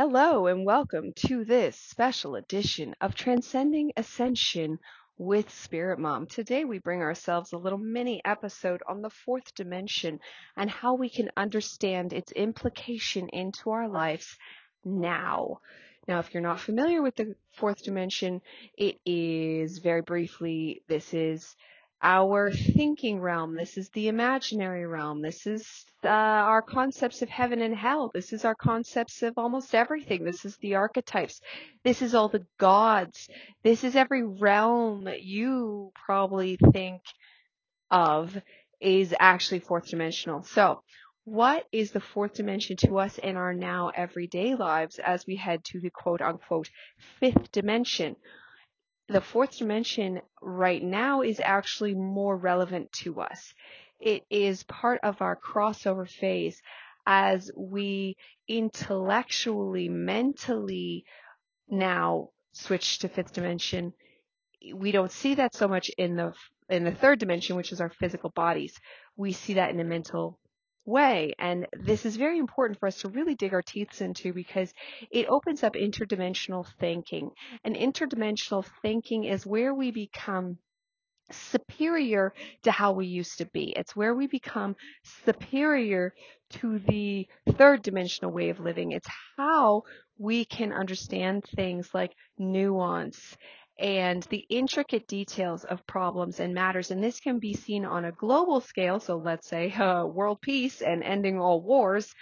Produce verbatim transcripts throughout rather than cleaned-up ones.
Hello and welcome to this special edition of Transcending Ascension with Spirit Mom. Today we bring ourselves a little mini episode on the fourth dimension and how we can understand its implication into our lives now. Now, if you're not familiar with the fourth dimension, it is, very briefly, this is our thinking realm. This is the imaginary realm. This is uh, our concepts of heaven and hell. This is our concepts of almost everything. This is the archetypes. This is all the gods. This is every realm that you probably think of is actually fourth dimensional. So what is the fourth dimension to us in our now everyday lives as we head to the quote unquote fifth dimension? The fourth dimension right now is actually more relevant to us. It is part of our crossover phase as we intellectually, mentally now switch to fifth dimension. We don't see that so much in the in the third dimension, which is our physical bodies. We see that in a mental way. And this is very important for us to really dig our teeth into because it opens up interdimensional thinking. And interdimensional thinking is where we become superior to how we used to be. It's where we become superior to the third dimensional way of living. It's how we can understand things like nuance and the intricate details of problems and matters. And this can be seen on a global scale, so let's say uh, world peace and ending all wars,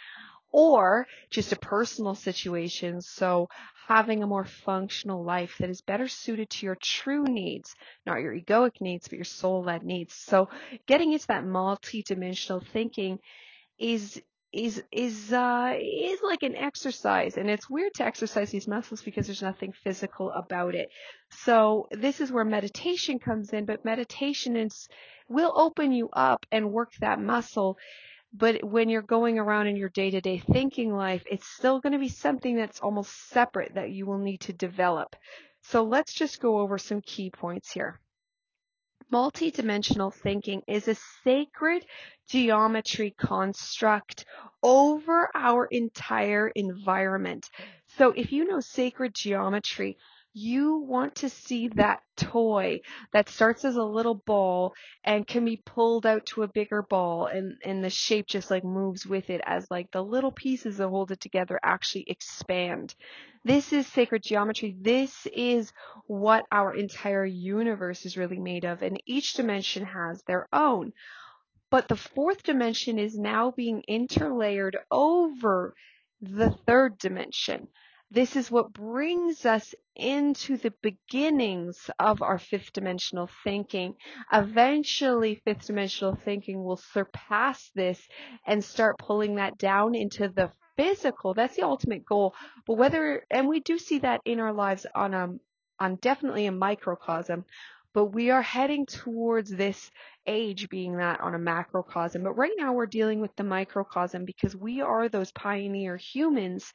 or just a personal situation, so having a more functional life that is better suited to your true needs, not your egoic needs, but your soul-led needs. So getting into that multi-dimensional thinking is is is uh is like an exercise, and it's weird to exercise these muscles because there's nothing physical about it. So this is where meditation comes in, but meditation is will open you up and work that muscle. But when you're going around in your day-to-day thinking life, it's still going to be something that's almost separate that you will need to develop. So let's just go over some key points here. Multidimensional thinking is a sacred geometry construct over our entire environment. So if you know sacred geometry, you want to see that toy that starts as a little ball and can be pulled out to a bigger ball, and, and the shape just like moves with it as like the little pieces that hold it together actually expand. This is sacred geometry. This is what our entire universe is really made of, and each dimension has their own. But the fourth dimension is now being interlayered over the third dimension. This is what brings us into the beginnings of our fifth dimensional thinking. Eventually, fifth dimensional thinking will surpass this and start pulling that down into the physical. That's the ultimate goal. But whether, and we do see that in our lives on a, on definitely a microcosm, but we are heading towards this age being that on a macrocosm. But right now we're dealing with the microcosm because we are those pioneer humans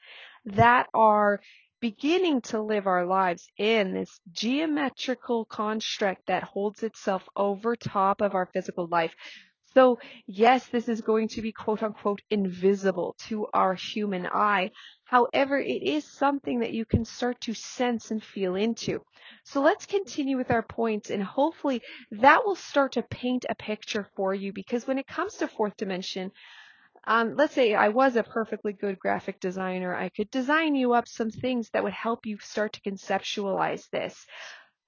that are beginning to live our lives in this geometrical construct that holds itself over top of our physical life. So yes, this is going to be quote unquote invisible to our human eye. However, it is something that you can start to sense and feel into. So let's continue with our points, and hopefully that will start to paint a picture for you, because when it comes to fourth dimension, Um, let's say I was a perfectly good graphic designer. I could design you up some things that would help you start to conceptualize this.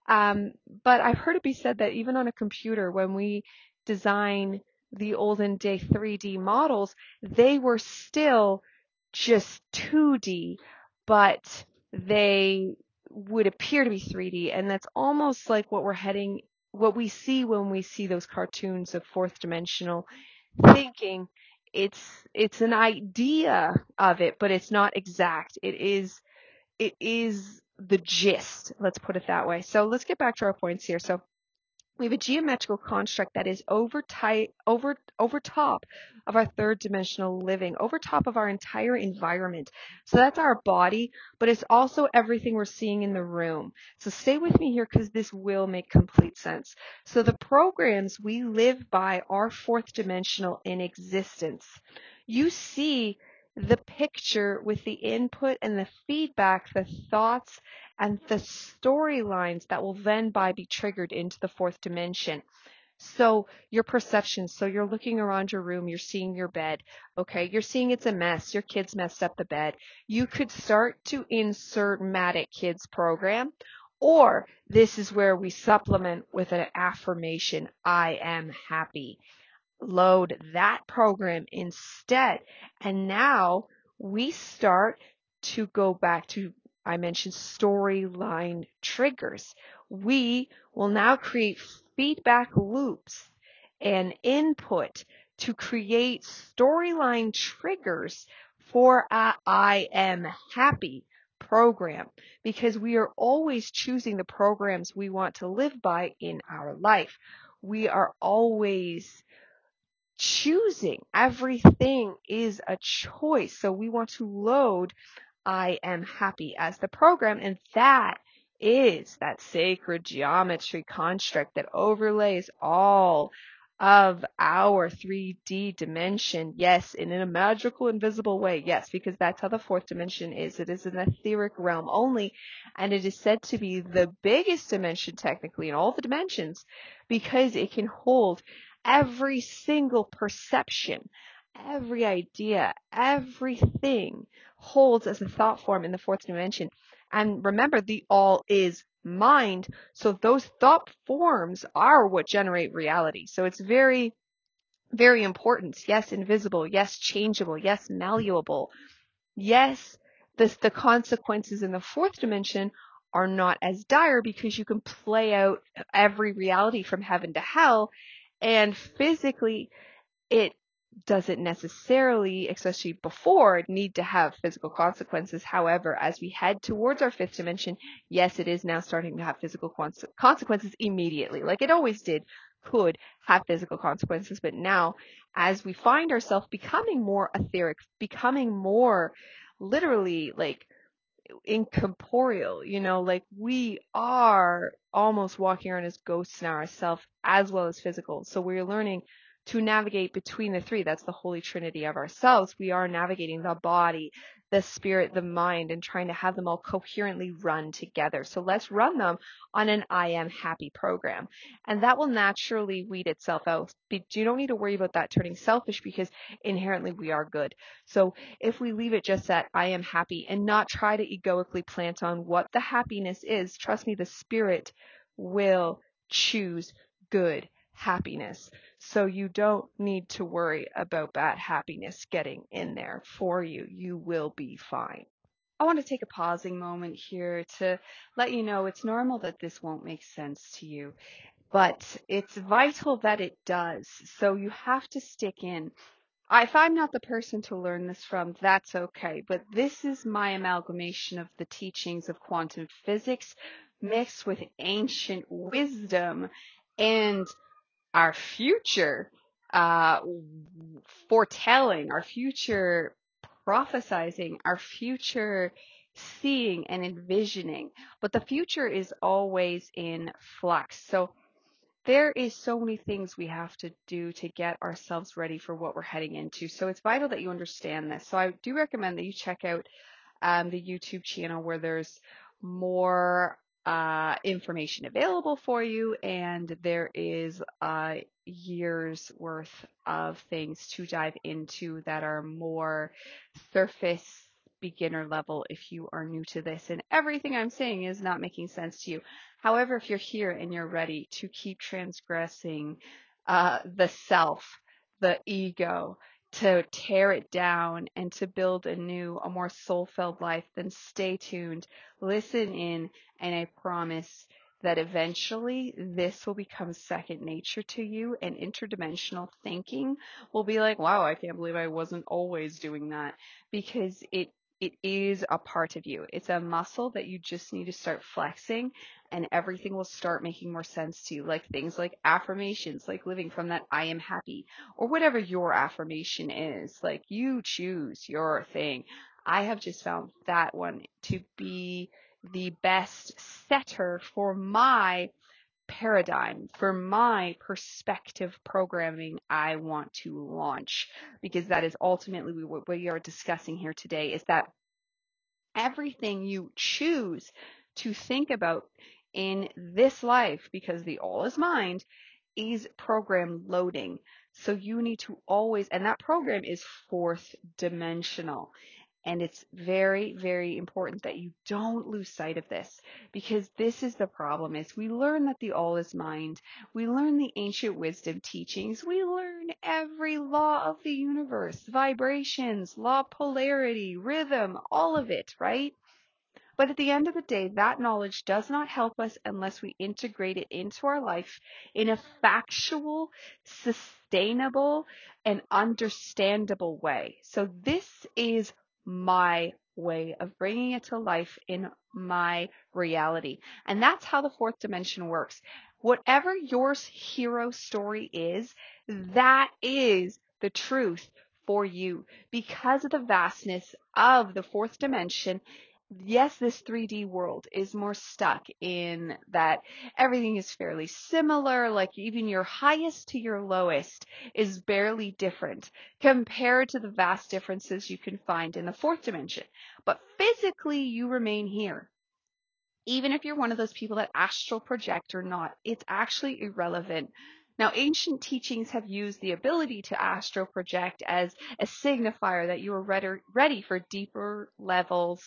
Um, but I've heard it be said that even on a computer, when we design the olden day three D models, they were still just two D, but they would appear to be three D. And that's almost like what we're heading, what we see when we see those cartoons of fourth dimensional thinking. It's it's an idea of it, but it's not exact. It is it is the gist. Let's put it that way. So let's get back to our points here. So we have a geometrical construct that is over ty- over over top of our third dimensional living, over top of our entire environment. So that's our body, but it's also everything we're seeing in the room. So stay with me here because this will make complete sense. So the programs we live by are fourth dimensional in existence. You see the picture with the input and the feedback, the thoughts and the storylines that will then by be triggered into the fourth dimension. So your perception, so you're looking around your room, you're seeing your bed, okay, you're seeing it's a mess, your kids messed up the bed. You could start to insert Matic Kids program, or this is where we supplement with an affirmation, I am happy. Load that program instead. And now we start to go back to, I mentioned storyline triggers. We will now create feedback loops and input to create storyline triggers for a I am happy program, because we are always choosing the programs we want to live by in our life. We are always choosing. Everything is a choice. So we want to load I am happy as the program, and that is that sacred geometry construct that overlays all of our three D dimension. Yes, in a magical, invisible way. Yes, because that's how the fourth dimension is. It is an etheric realm only, and it is said to be the biggest dimension technically in all the dimensions, because it can hold every single perception, every idea, everything holds as a thought form in the fourth dimension. And remember, the all is mind. So those thought forms are what generate reality. So it's very, very important. Yes, invisible. Yes, changeable. Yes, malleable. Yes, this, the consequences in the fourth dimension are not as dire, because you can play out every reality from heaven to hell. And physically, it doesn't necessarily, especially before, need to have physical consequences. However, as we head towards our fifth dimension, yes, it is now starting to have physical cons- consequences immediately, like it always did, could have physical consequences. But now, as we find ourselves becoming more etheric, becoming more literally like incorporeal, you know, like we are almost walking around as ghosts now ourselves, as well as physical. So we're learning to navigate between the three. That's the holy trinity of ourselves. We are navigating the body, the spirit, the mind, and trying to have them all coherently run together. So let's run them on an I am happy program. And that will naturally weed itself out. You don't need to worry about that turning selfish, because inherently we are good. So if we leave it just at I am happy and not try to egoically plant on what the happiness is, trust me, the spirit will choose good happiness. So you don't need to worry about bad happiness getting in there for you. You will be fine. I want to take a pausing moment here to let you know it's normal that this won't make sense to you, but it's vital that it does. So you have to stick in. If I'm not the person to learn this from, that's okay. But this is my amalgamation of the teachings of quantum physics mixed with ancient wisdom and our future uh, foretelling, our future prophesizing, our future seeing and envisioning. But the future is always in flux. So there is so many things we have to do to get ourselves ready for what we're heading into. So it's vital that you understand this. So I do recommend that you check out um, the YouTube channel, where there's more uh information available for you, and there is uh years worth of things to dive into that are more surface beginner level if you are new to this, and everything I'm saying is not making sense to you. However, if you're here and you're ready to keep transgressing uh the self, the ego, to tear it down and to build a new, a more soul-filled life, then stay tuned, listen in, and I promise that eventually this will become second nature to you, and interdimensional thinking will be like, wow, I can't believe I wasn't always doing that, because it it is a part of you. It's a muscle that you just need to start flexing, and everything will start making more sense to you. Like things like affirmations, like living from that I am happy, or whatever your affirmation is. Like you choose your thing. I have just found that one to be the best setter for my paradigm, for my perspective programming I want to launch, because that is ultimately what we are discussing here today, is that everything you choose to think about in this life, because the all is mind, is program loading. So you need to always, and that program is fourth dimensional. And it's very, very important that you don't lose sight of this, because this is the problem. Is we learn that the all is mind. We learn the ancient wisdom teachings. We learn every law of the universe, vibrations, law, polarity, rhythm, all of it, right? But at the end of the day, that knowledge does not help us unless we integrate it into our life in a factual, sustainable, and understandable way. So this is my way of bringing it to life in my reality. And that's how the fourth dimension works. Whatever your hero story is, that is the truth for you. Because of the vastness of the fourth dimension, yes, this three D world is more stuck in that everything is fairly similar, like even your highest to your lowest is barely different compared to the vast differences you can find in the fourth dimension. But physically, you remain here. Even if you're one of those people that astral project or not, it's actually irrelevant. Now, ancient teachings have used the ability to astral project as a signifier that you are ready for deeper levels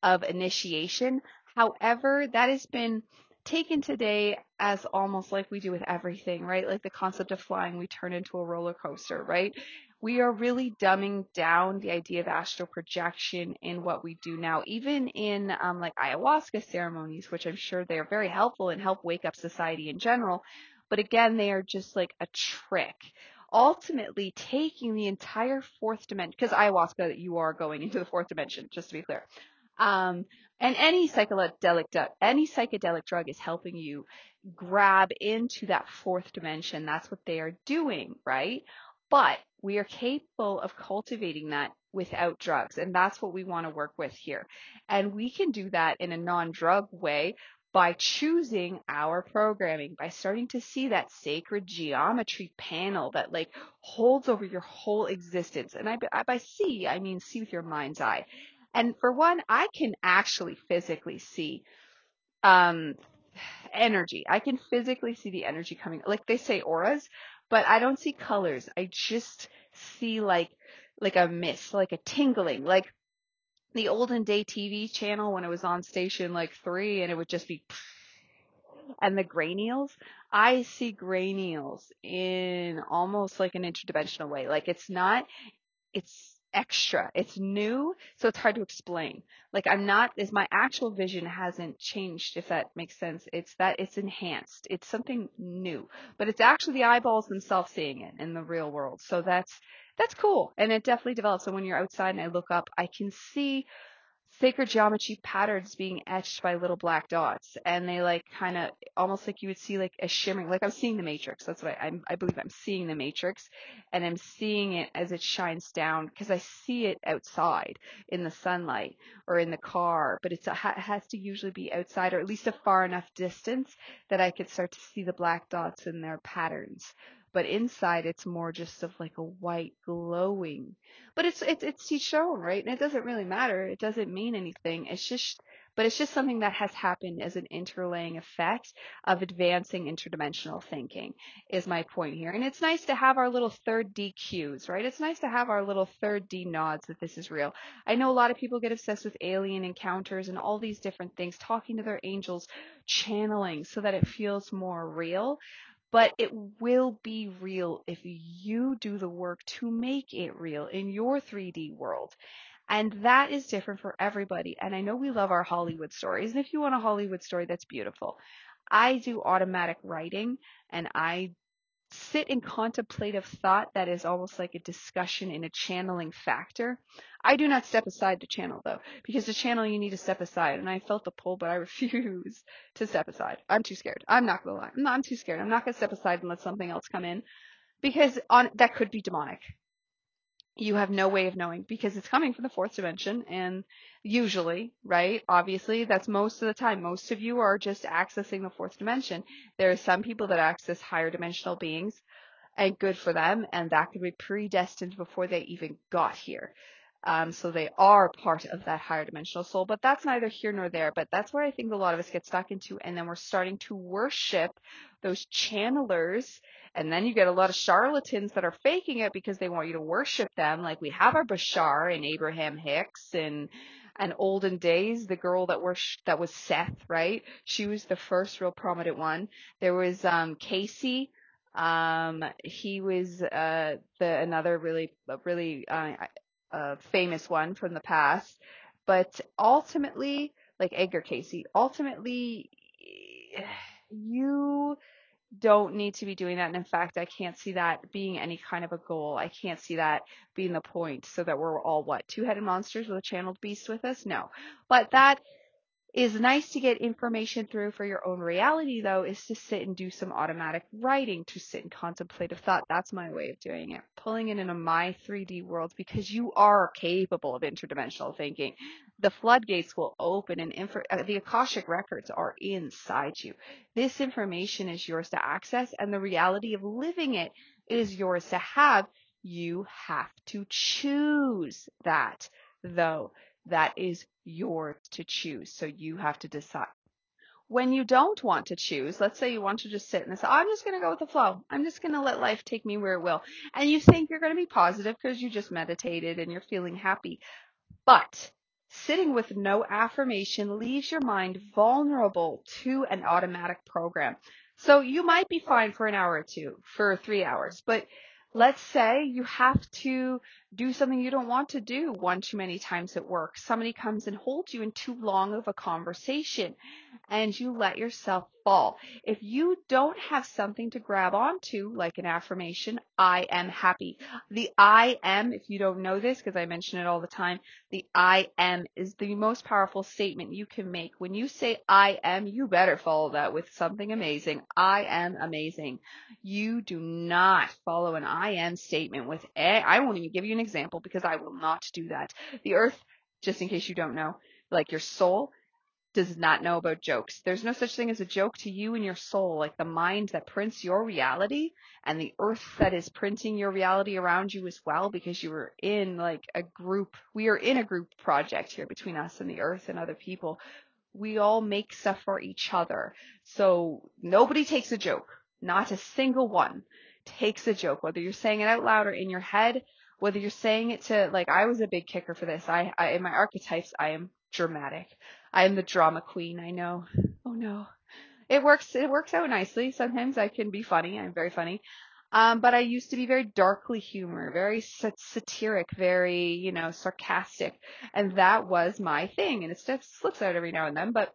of initiation. However, that has been taken today as almost like we do with everything, right? Like the concept of flying, we turn into a roller coaster, right? We are really dumbing down the idea of astral projection in what we do now, even in um, like ayahuasca ceremonies, which I'm sure they are very helpful and help wake up society in general. But again, they are just like a trick. Ultimately, taking the entire fourth dimension, because ayahuasca, you are going into the fourth dimension, just to be clear. Um, and any psychedelic, any psychedelic drug is helping you grab into that fourth dimension. That's what they are doing, right? But we are capable of cultivating that without drugs. And that's what we want to work with here. And we can do that in a non-drug way, by choosing our programming, by starting to see that sacred geometry panel that like holds over your whole existence. And I, I, by see, I mean see with your mind's eye. And for one, I can actually physically see um, energy. I can physically see the energy coming. Like they say auras, but I don't see colors. I just see like like a mist, like a tingling, like the olden day T V channel when it was on station like three and it would just be, and the granules, I see granules in almost like an interdimensional way. Like it's not, it's extra, it's new. So it's hard to explain. Like I'm not, is my actual vision hasn't changed, if that makes sense. It's that it's enhanced. It's something new, but it's actually the eyeballs themselves seeing it in the real world. So that's, That's cool. And it definitely develops. So when you're outside and I look up, I can see sacred geometry patterns being etched by little black dots. And they like kind of almost like you would see like a shimmering, like I'm seeing the matrix. That's what I, I'm, I believe I'm seeing the matrix, and I'm seeing it as it shines down because I see it outside in the sunlight or in the car, but it's a, it has to usually be outside or at least a far enough distance that I could start to see the black dots and their patterns. But inside, it's more just of like a white glowing. But it's it's it's shown, right? And it doesn't really matter. It doesn't mean anything. It's just, but it's just something that has happened as an interlaying effect of advancing interdimensional thinking, is my point here. And it's nice to have our little third D cues, right? It's nice to have our little third D nods that this is real. I know a lot of people get obsessed with alien encounters and all these different things, talking to their angels, channeling so that it feels more real. But it will be real if you do the work to make it real in your three D world. And that is different for everybody. And I know we love our Hollywood stories. And if you want a Hollywood story, that's beautiful. I do automatic writing, and I sit in contemplative thought that is almost like a discussion in a channeling factor. I do not step aside to channel, though, because to channel, you need to step aside. And I felt the pull, but I refuse to step aside. I'm too scared. I'm not going to lie. I'm, not, I'm too scared. I'm not going to step aside and let something else come in, because on that could be demonic. you have no way of knowing because it's coming from the fourth dimension. And usually, right, obviously, that's most of the time. Most of you are just accessing the fourth dimension. There are some people that access higher dimensional beings, and good for them. And that could be predestined before they even got here. Um, so they are part of that higher dimensional soul, but that's neither here nor there. But that's where I think a lot of us get stuck into. And then we're starting to worship those channelers. And then you get a lot of charlatans that are faking it because they want you to worship them. Like we have our Bashar and Abraham Hicks and, and olden days, the girl that were, that was Seth, right? She was the first real prominent one. There was, um, Casey. Um, he was, uh, the, another really, really, uh, a famous one from the past, but ultimately, like Edgar Casey, ultimately you don't need to be doing that. And in fact, I can't see that being any kind of a goal. I can't see that being the point, so that we're all what, two-headed monsters with a channeled beast with us? No, but that is nice to get information through for your own reality, though, is to sit and do some automatic writing, to sit and contemplative thought. That's my way of doing it. Pulling it into my three D world, because you are capable of interdimensional thinking. The floodgates will open, and inf- uh, the Akashic records are inside you. This information is yours to access, and the reality of living it is yours to have. You have to choose that, though. That is yours to choose. So you have to decide. When you don't want to choose, let's say you want to just sit and say, I'm just going to go with the flow. I'm just going to let life take me where it will. And you think you're going to be positive because you just meditated and you're feeling happy. But sitting with no affirmation leaves your mind vulnerable to an automatic program. So you might be fine for an hour or two, for three hours, but let's say you have to do something you don't want to do one too many times at work. Somebody comes and holds you in too long of a conversation, and you let yourself fall. If you don't have something to grab onto, like an affirmation, I am happy. The I am, if you don't know this, because I mention it all the time, the I am is the most powerful statement you can make. When you say I am, you better follow that with something amazing. I am amazing. You do not follow an I am statement with a, I won't even give you an example because I will not do that. The earth, just in case you don't know, like your soul does not know about jokes. There's no such thing as a joke to you and your soul, like the mind that prints your reality and the earth that is printing your reality around you as well, because you were in like a group. We are in a group project here between us and the earth and other people. We all make stuff for each other. So nobody takes a joke. Not a single one takes a joke, whether you're saying it out loud or in your head, whether you're saying it to, like, I was a big kicker for this. I, I in my archetypes, I am dramatic. I am the drama queen. I know. Oh no, it works. It works out nicely. Sometimes I can be funny. I'm very funny. Um, but I used to be very darkly humor, very sat- satiric, very, you know, sarcastic. And that was my thing. And it still slips out every now and then, but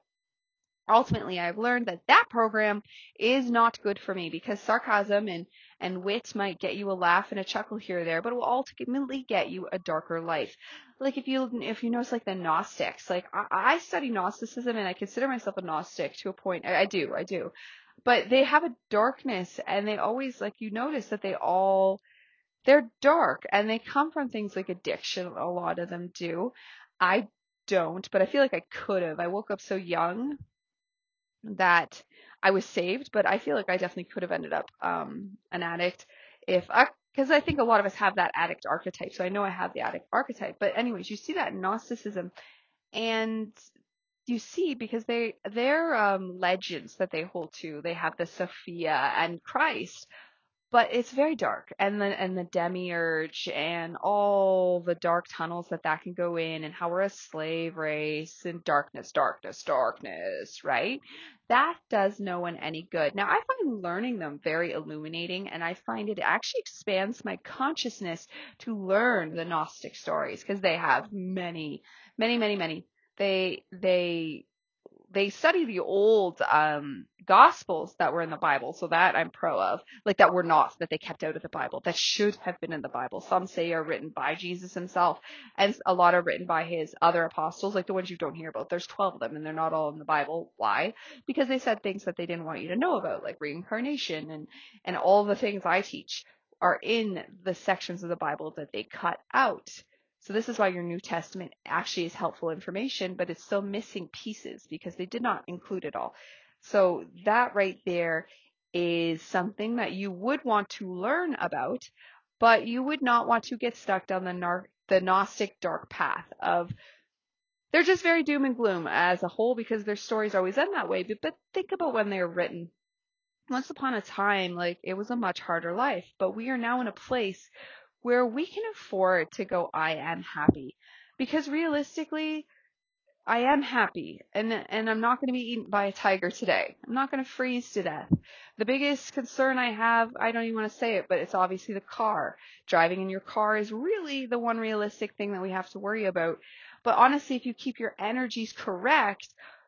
ultimately, I've learned that that program is not good for me, because sarcasm and, and wit might get you a laugh and a chuckle here or there, but it will ultimately get you a darker life. Like if you if you notice, like the Gnostics, like I, I study Gnosticism and I consider myself a Gnostic to a point. I, I do, I do. But they have a darkness, and they always, like, you notice that they all, they're dark, and they come from things like addiction. A lot of them do. I don't, but I feel like I could have. I woke up so young that I was saved, but I feel like I definitely could have ended up um, an addict if I, because I think a lot of us have that addict archetype. So I know I have the addict archetype, but anyways, you see that in Gnosticism, and you see, because they, their um, legends that they hold to, they have the Sophia and Christ, but it's very dark, and the, and the demiurge and all the dark tunnels that that can go in, and how we're a slave race and darkness, darkness, darkness, right? That does no one any good. Now, I find learning them very illuminating, and I find it actually expands my consciousness to learn the Gnostic stories, because they have many, many, many, many. They, they, They study the old um, gospels that were in the Bible, so that I'm pro of, like that were not, that they kept out of the Bible, that should have been in the Bible. Some say are written by Jesus himself, and a lot are written by his other apostles, like the ones you don't hear about. There's twelve of them, and they're not all in the Bible. Why? Because they said things that they didn't want you to know about, like reincarnation and, and all the things I teach. are in the sections of the Bible that they cut out. So this is why your New Testament actually is helpful information, but it's still missing pieces because they did not include it all. So that right there is something that you would want to learn about, but you would not want to get stuck down the, nar- the Gnostic dark path of they're just very doom and gloom as a whole because their stories always end that way. But, but think about when they are written. Once upon a time, like, it was a much harder life, but we are now in a place where we can afford to go, I am happy, because realistically, I am happy, and and I'm not going to be eaten by a tiger today. I'm not going to freeze to death. The biggest concern I have, I don't even want to say it, but it's obviously the car. Driving in your car is really the one realistic thing that we have to worry about. But honestly, if you keep your energies correct,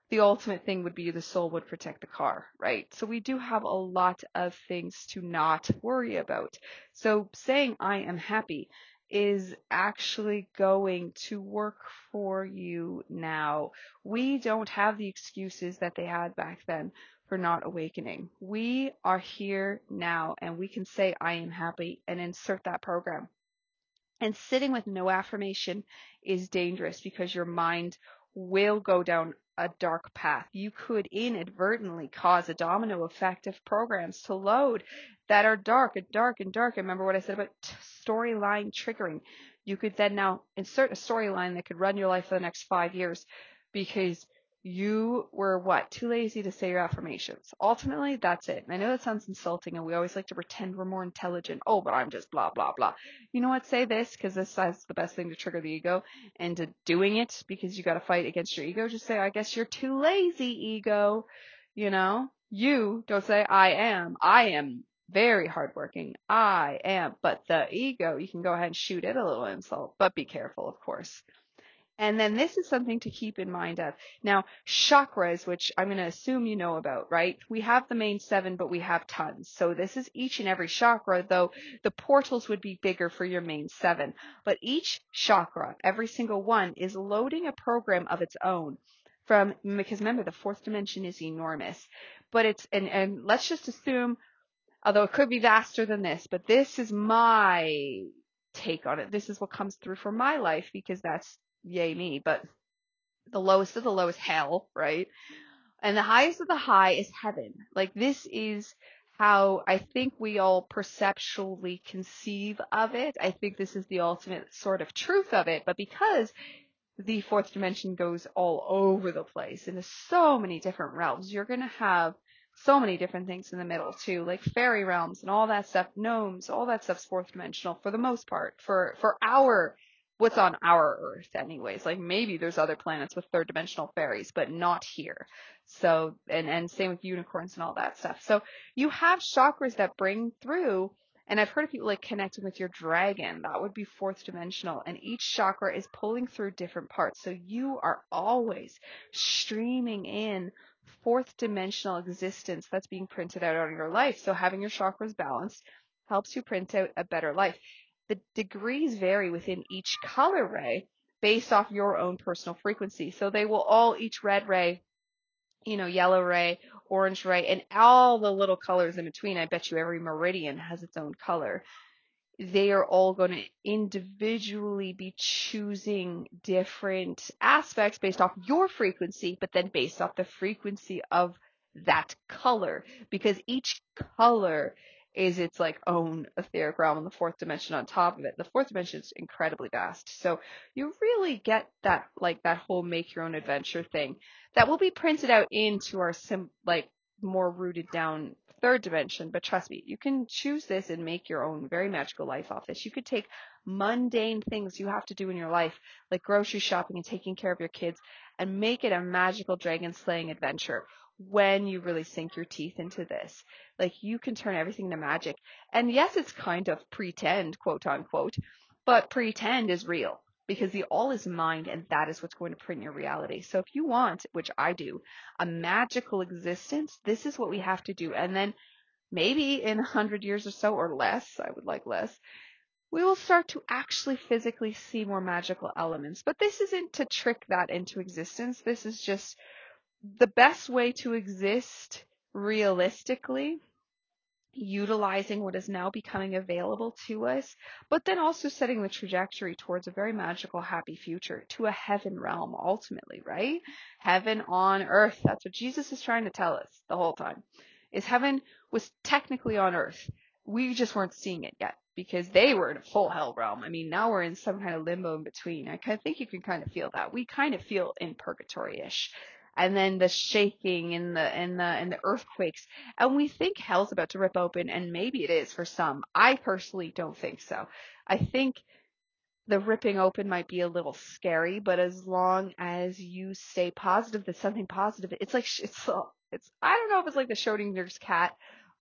the ultimate thing would be the soul would protect the car, right? So we do have a lot of things to not worry about. So saying I am happy is actually going to work for you now. We don't have the excuses that they had back then for not awakening. We are here now, and we can say I am happy and insert that program. And sitting with no affirmation is dangerous because your mind will go down a dark path. You could inadvertently cause a domino effect of programs to load that are dark and dark and dark. Remember what I said about t- storyline triggering. You could then now insert a storyline that could run your life for the next five years because you were what? Too lazy to say your affirmations. Ultimately, that's it. And I know that sounds insulting, and we always like to pretend we're more intelligent. Oh, but I'm just blah, blah, blah. You know what? Say this, because this is the best thing to trigger the ego into doing it, because you got to fight against your ego. Just say, I guess you're too lazy, ego. You know, you don't say I am. I am very hardworking. I am. But the ego, you can go ahead and shoot it a little insult, but be careful, of course. And then this is something to keep in mind of. Now, chakras, which I'm going to assume you know about, right? We have the main seven, but we have tons. So this is each and every chakra, though the portals would be bigger for your main seven. But each chakra, every single one, is loading a program of its own. From, because remember, the fourth dimension is enormous. But it's, and, and let's just assume, although it could be vaster than this, but this is my take on it. This is what comes through for my life, because that's, yay me, but the lowest of the low is hell, right? And the highest of the high is heaven. Like, this is how I think we all perceptually conceive of it. I think this is the ultimate sort of truth of it, but because the fourth dimension goes all over the place into so many different realms, you're going to have so many different things in the middle too, like fairy realms and all that stuff, gnomes, all that stuff's fourth dimensional for the most part, for, for our what's on our earth anyways. Like, maybe there's other planets with third dimensional fairies, but not here. So, and, and same with unicorns and all that stuff. So you have chakras that bring through, and I've heard of people like connecting with your dragon. That would be fourth dimensional, and each chakra is pulling through different parts. So you are always streaming in fourth dimensional existence that's being printed out on your life. So having your chakras balanced helps you print out a better life. The degrees vary within each color ray based off your own personal frequency. So they will all, each red ray, you know, yellow ray, orange ray, and all the little colors in between. I bet you every meridian has its own color. They are all going to individually be choosing different aspects based off your frequency, but then based off the frequency of that color, because each color is its like own etheric realm and the fourth dimension on top of it. The fourth dimension is incredibly vast. So you really get that, like that whole make your own adventure thing that will be printed out into our sim, like more rooted down third dimension. But trust me, you can choose this and make your own very magical life off this. You could take mundane things you have to do in your life, like grocery shopping and taking care of your kids, and make it a magical dragon slaying adventure. When you really sink your teeth into this, like, you can turn everything to magic. And yes, it's kind of pretend, quote unquote, but pretend is real, because the all is mind, and that is what's going to print your reality. So if you want, which I do, a magical existence, this is what we have to do. And then maybe in a hundred years or so, or less, I would like less, we will start to actually physically see more magical elements. But this isn't to trick that into existence. This is just the best way to exist realistically utilizing what is now becoming available to us, but then also setting the trajectory towards a very magical, happy future, to a heaven realm, ultimately, right? Heaven on earth. That's what Jesus is trying to tell us the whole time, is heaven was technically on earth. We just weren't seeing it yet because they were in a full hell realm. I mean, now we're in some kind of limbo in between. I kind of think you can kind of feel that. We kind of feel in purgatory-ish. And then the shaking and the and the and the earthquakes, and we think hell's about to rip open, and maybe it is for some. I personally don't think so. I think the ripping open might be a little scary, but as long as you stay positive, that something positive. It's like it's it's I don't know if it's like the Schrodinger's cat,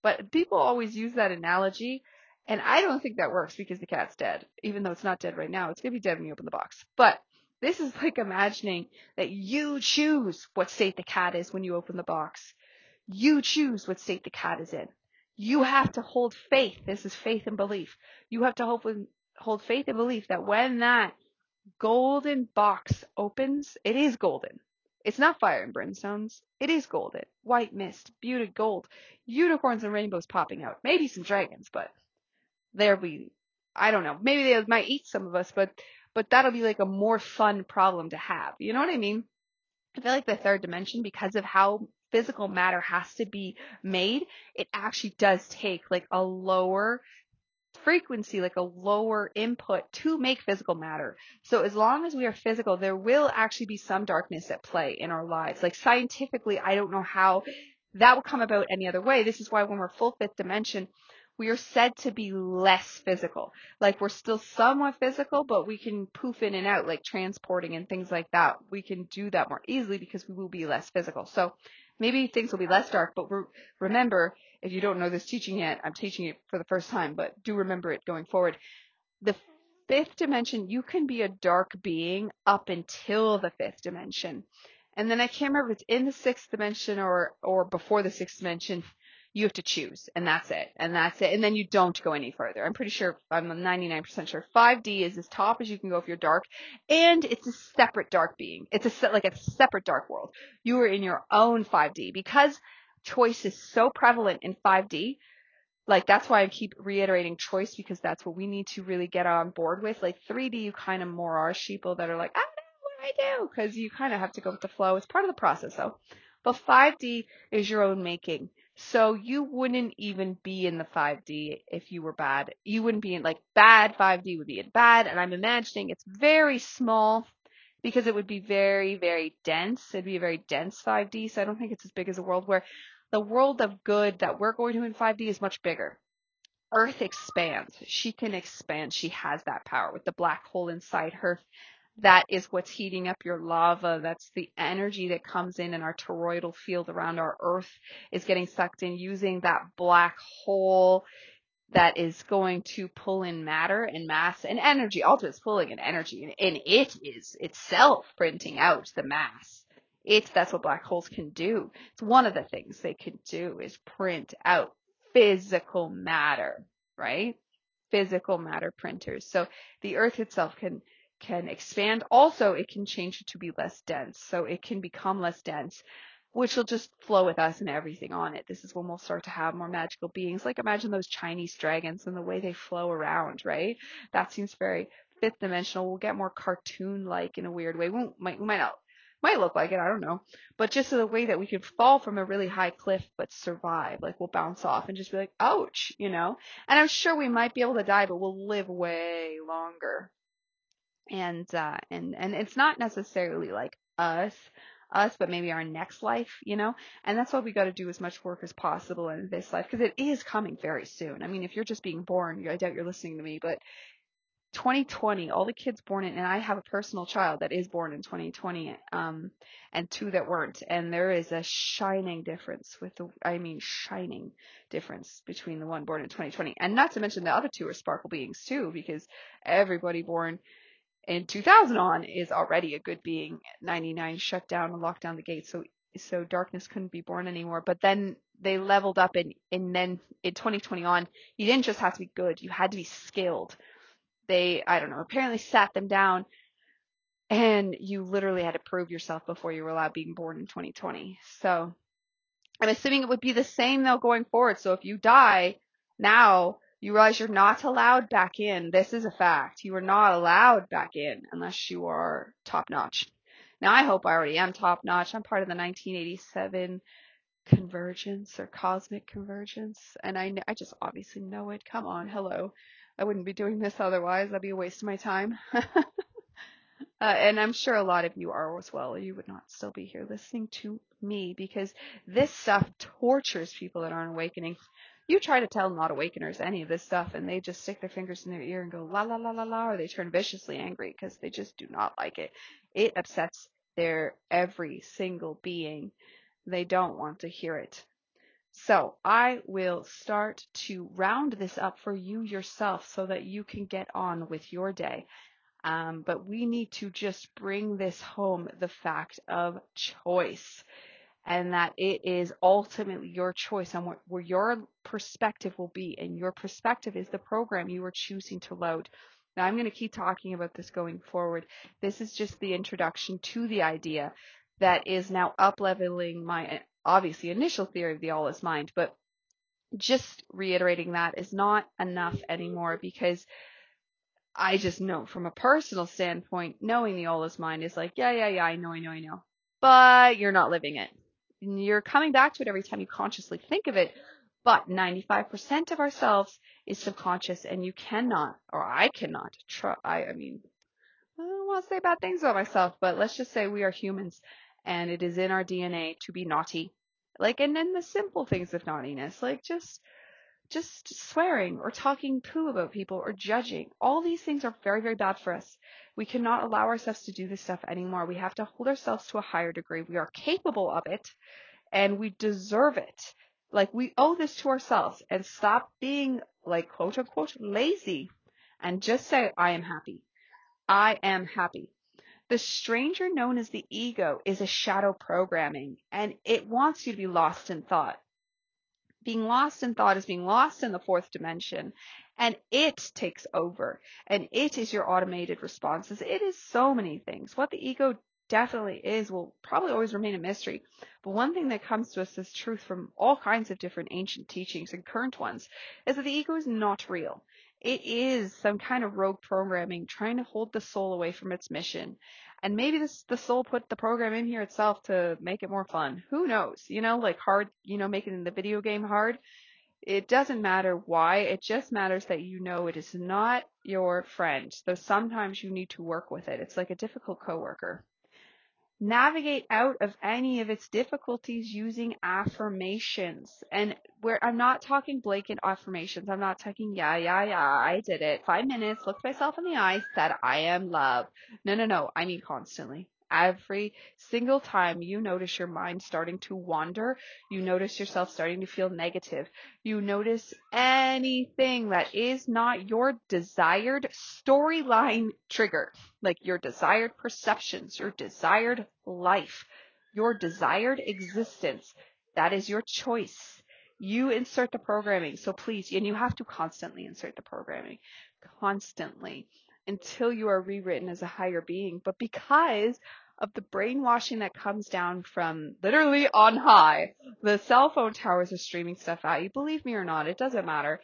but people always use that analogy, and I don't think that works because the cat's dead, even though it's not dead right now. It's gonna be dead when you open the box, but. This is like imagining that you choose what state the cat is when you open the box. You choose what state the cat is in. You have to hold faith. This is faith and belief. You have to hope and, hold faith and belief that when that golden box opens, it is golden. It's not fire and brimstones. It is golden. White mist, beauty, gold, unicorns and rainbows popping out. Maybe some dragons, but there'll be, I don't know. Maybe they might eat some of us, but... But that'll be like a more fun problem to have. You know what I mean? I feel like the third dimension, because of how physical matter has to be made, it actually does take like a lower frequency, like a lower input to make physical matter. So as long as we are physical, there will actually be some darkness at play in our lives. Like scientifically, I don't know how that would come about any other way. This is why when we're full fifth dimension, we are said to be less physical. Like we're still somewhat physical, but we can poof in and out, like transporting and things like that. We can do that more easily because we will be less physical. So maybe things will be less dark, but re- remember, if you don't know this teaching yet, I'm teaching it for the first time, but do remember it going forward. The fifth dimension, you can be a dark being up until the fifth dimension. And then I can't remember if it's in the sixth dimension or, or before the sixth dimension. You have to choose, and that's it, and that's it, and then you don't go any further. I'm pretty sure, I'm ninety-nine percent sure, five D is as top as you can go if you're dark, and it's a separate dark being. It's a se- like a separate dark world. You are in your own five D. Because choice is so prevalent in five D, like that's why I keep reiterating choice, because that's what we need to really get on board with. Like three D, you kind of more are sheeple that are like, I don't know what do I do, because you kind of have to go with the flow. It's part of the process, though. But five D is your own making. So you wouldn't even be in the five D if you were bad. You wouldn't be in like bad. five D would be in bad. And I'm imagining it's very small because it would be very, very dense. It'd be a very dense five D. So I don't think it's as big as a world where the world of good that we're going to in five D is much bigger. Earth expands. She can expand. She has that power with the black hole inside her. That is what's heating up your lava. That's the energy that comes in, and our toroidal field around our Earth is getting sucked in using that black hole that is going to pull in matter and mass and energy. All it's pulling in energy, and, and it is itself printing out the mass. It's that's what black holes can do. It's one of the things they can do is print out physical matter, right? Physical matter printers. So the Earth itself can... can expand. Also, it can change it to be less dense. So it can become less dense, which will just flow with us and everything on it. This is when we'll start to have more magical beings. Like imagine those Chinese dragons and the way they flow around, right? That seems very fifth dimensional. We'll get more cartoon-like in a weird way. We might, we might not, might look like it. I don't know. But just the way that we can fall from a really high cliff, but survive, like we'll bounce off and just be like, ouch, you know, and I'm sure we might be able to die, but we'll live way longer. And, uh, and, and it's not necessarily like us, us, but maybe our next life, you know, and that's why we got to do as much work as possible in this life, because it is coming very soon. I mean, if you're just being born, I doubt you're listening to me, but twenty twenty, all the kids born in, and I have a personal child that is born in twenty twenty, um, and two that weren't. And there is a shining difference with the, I mean, shining difference between the one born in twenty twenty. And not to mention the other two are sparkle beings too, because everybody born in two thousand on is already a good being. ninety-nine shut down and locked down the gate, so so darkness couldn't be born anymore. But then they leveled up, and, and then in twenty twenty on, you didn't just have to be good, you had to be skilled. They, I don't know, apparently sat them down, and you literally had to prove yourself before you were allowed being born in twenty twenty. So I'm assuming it would be the same, though, going forward. So if you die, Now you realize you're not allowed back in. This is a fact. You are not allowed back in unless you are top notch. Now, I hope I already am top notch. I'm part of the nineteen eighty-seven convergence or cosmic convergence. And I, I just obviously know it. Come on. Hello. I wouldn't be doing this otherwise. That'd be a waste of my time. uh, and I'm sure a lot of you are as well. You would not still be here listening to me because this stuff tortures people that aren't awakening. You try to tell not awakeners any of this stuff, and they just stick their fingers in their ear and go, la, la, la, la, la, or they turn viciously angry because they just do not like it. It upsets their every single being. They don't want to hear it. So I will start to round this up for you yourself so that you can get on with your day. Um, but we need to just bring this home, the fact of choice. And that it is ultimately your choice on what, where your perspective will be. And your perspective is the program you are choosing to load. Now, I'm going to keep talking about this going forward. This is just the introduction to the idea that is now up-leveling my, obviously, initial theory of the all is mind. But just reiterating that is not enough anymore, because I just know from a personal standpoint, knowing the all is mind is like, yeah, yeah, yeah, I know, I know, I know. But you're not living it. You're coming back to it every time you consciously think of it, but ninety-five percent of ourselves is subconscious, and you cannot, or I cannot, try, I, I mean, I don't want to say bad things about myself, but let's just say we are humans, and it is in our D N A to be naughty. Like, and then the simple things of naughtiness, like just, just swearing or talking poo about people or judging. All these things are very, very bad for us. We cannot allow ourselves to do this stuff anymore. We have to hold ourselves to a higher degree. We are capable of it, and we deserve it. Like, we owe this to ourselves, and stop being, like, quote unquote lazy, and just say, I am happy. I am happy. The stranger known as the ego is a shadow programming, and it wants you to be lost in thought. Being lost in thought is being lost in the fourth dimension, and it takes over, and it is your automated responses. It is so many things. What the ego definitely is will probably always remain a mystery. But one thing that comes to us as truth from all kinds of different ancient teachings and current ones is that the ego is not real. It is some kind of rogue programming trying to hold the soul away from its mission. And maybe this, the soul put the program in here itself to make it more fun. Who knows? You know, like hard, you know, making the video game hard. It doesn't matter why. It just matters that you know it is not your friend. Though sometimes you need to work with it. It's like a difficult coworker. Navigate out of any of its difficulties using affirmations. And where I'm not talking blatant affirmations, I'm not talking, yeah, yeah, yeah, I did it. Five minutes, looked myself in the eye, said, I am love. No, no, no. I mean, constantly. Every single time you notice your mind starting to wander, you notice yourself starting to feel negative, you notice anything that is not your desired storyline trigger, like your desired perceptions, your desired life, your desired existence, that is your choice. You insert the programming. So please, and you have to constantly insert the programming, constantly, until you are rewritten as a higher being. But because of the brainwashing that comes down from literally on high, the cell phone towers are streaming stuff at you. Believe me or not, it doesn't matter.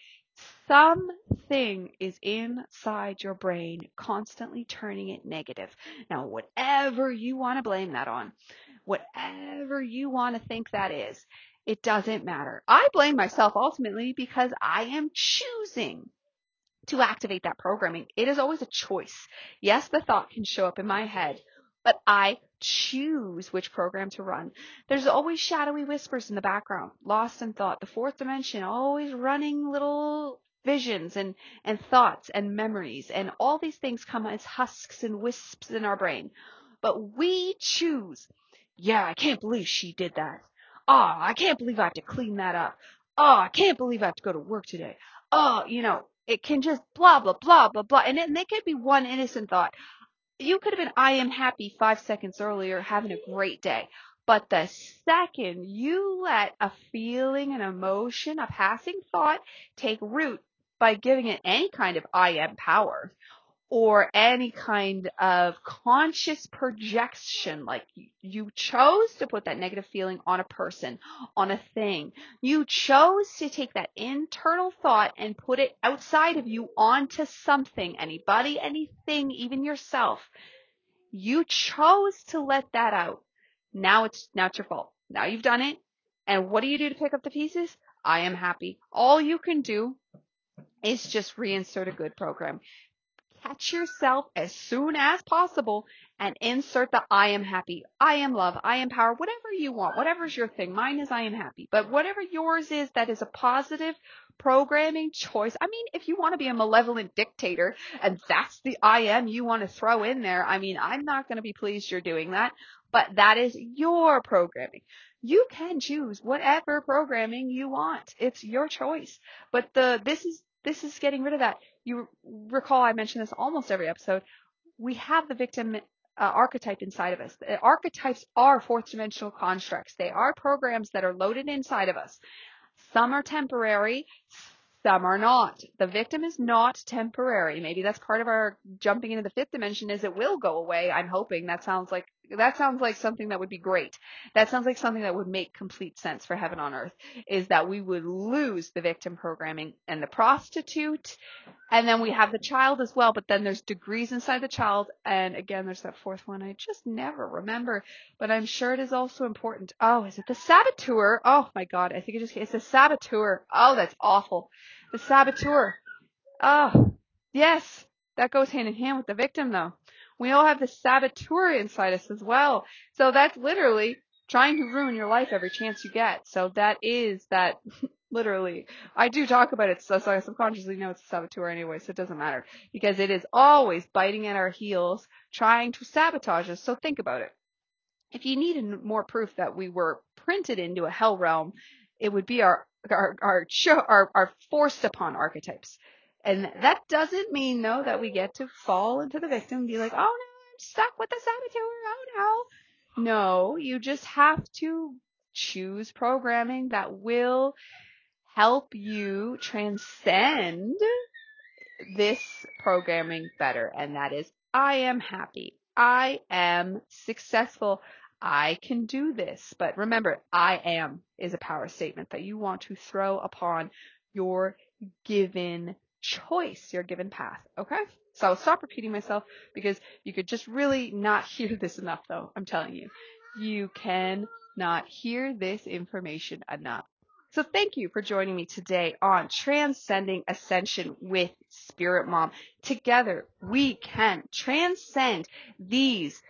Something is inside your brain constantly turning it negative. Now, whatever you want to blame that on, whatever you want to think that is, it doesn't matter. I blame myself ultimately because I am choosing to activate that programming. It is always a choice. Yes, the thought can show up in my head, but I choose which program to run. There's always shadowy whispers in the background, lost in thought, the fourth dimension, always running little visions and, and thoughts and memories, and all these things come as husks and wisps in our brain. But we choose, yeah, I can't believe she did that. Oh, I can't believe I have to clean that up. Oh, I can't believe I have to go to work today. Oh, you know, it can just blah, blah, blah, blah, blah. And then there could be one innocent thought. You could have been, I am happy five seconds earlier, having a great day. But the second you let a feeling, an emotion, a passing thought take root by giving it any kind of I am power or any kind of conscious projection, like you chose to put that negative feeling on a person, on a thing. You chose to take that internal thought and put it outside of you onto something, anybody, anything, even yourself. You chose to let that out. Now it's, now it's your fault. Now you've done it. And what do you do to pick up the pieces? I am happy. All you can do is just reinsert a good program. Catch yourself as soon as possible and insert the I am happy, I am love, I am power, whatever you want, whatever's your thing. Mine is I am happy, but whatever yours is, that is a positive programming choice. I mean, if you want to be a malevolent dictator and that's the I am you want to throw in there, I mean, I'm not going to be pleased you're doing that, but that is your programming. You can choose whatever programming you want. It's your choice, but the, this is, this is getting rid of that. You recall I mentioned this almost every episode. We have the victim uh, archetype inside of us. The archetypes are fourth dimensional constructs. They are programs that are loaded inside of us. Some are temporary, some are not. The victim is not temporary. Maybe that's part of our jumping into the fifth dimension, is it will go away. I'm hoping that sounds like that sounds like something that would be great. That sounds like something that would make complete sense for heaven on earth, is that we would lose the victim programming and the prostitute. And then we have the child as well, but then there's degrees inside the child. And again, there's that fourth one. I just never remember, but I'm sure it is also important. Oh, is it the saboteur? Oh my God. I think it just, it's the saboteur. Oh, that's awful. The saboteur. Oh, yes. That goes hand in hand with the victim though. We all have the saboteur inside us as well. So that's literally trying to ruin your life every chance you get. So that is that literally. I do talk about it, so I subconsciously know it's a saboteur anyway, so it doesn't matter. Because it is always biting at our heels, trying to sabotage us. So think about it. If you needed more proof that we were printed into a hell realm, it would be our our our, our, our forced upon archetypes. And that doesn't mean, though, that we get to fall into the victim and be like, oh, no, I'm stuck with the saboteur. Oh, no. No, you just have to choose programming that will help you transcend this programming better. And that is, I am happy. I am successful. I can do this. But remember, I am is a power statement that you want to throw upon your given choice, your given path. Okay, so I'll stop repeating myself because you could just really not hear this enough, though. I'm telling you, you can not hear this information enough. So thank you for joining me today on Transcending Ascension with Spirit Mom. Together we can transcend these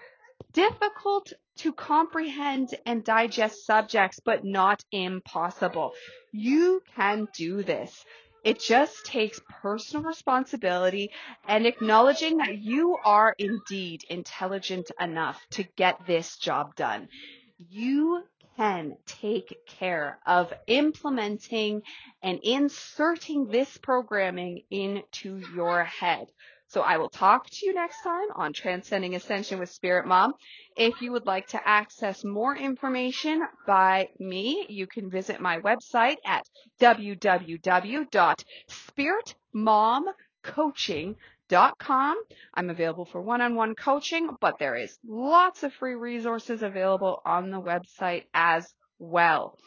difficult to comprehend and digest subjects, but not impossible. You can do this. It just takes personal responsibility and acknowledging that you are indeed intelligent enough to get this job done. You can take care of implementing and inserting this programming into your head. So I will talk to you next time on Transcending Ascension with Spirit Mom. If you would like to access more information by me, you can visit my website at w w w dot spirit mom coaching dot com. I'm available for one-on-one coaching, but there is lots of free resources available on the website as well.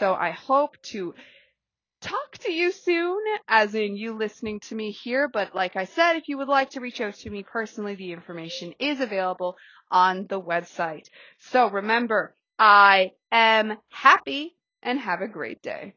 So I hope to talk to you soon, as in you listening to me here. But like I said, if you would like to reach out to me personally, the information is available on the website. So remember, I am happy, and have a great day.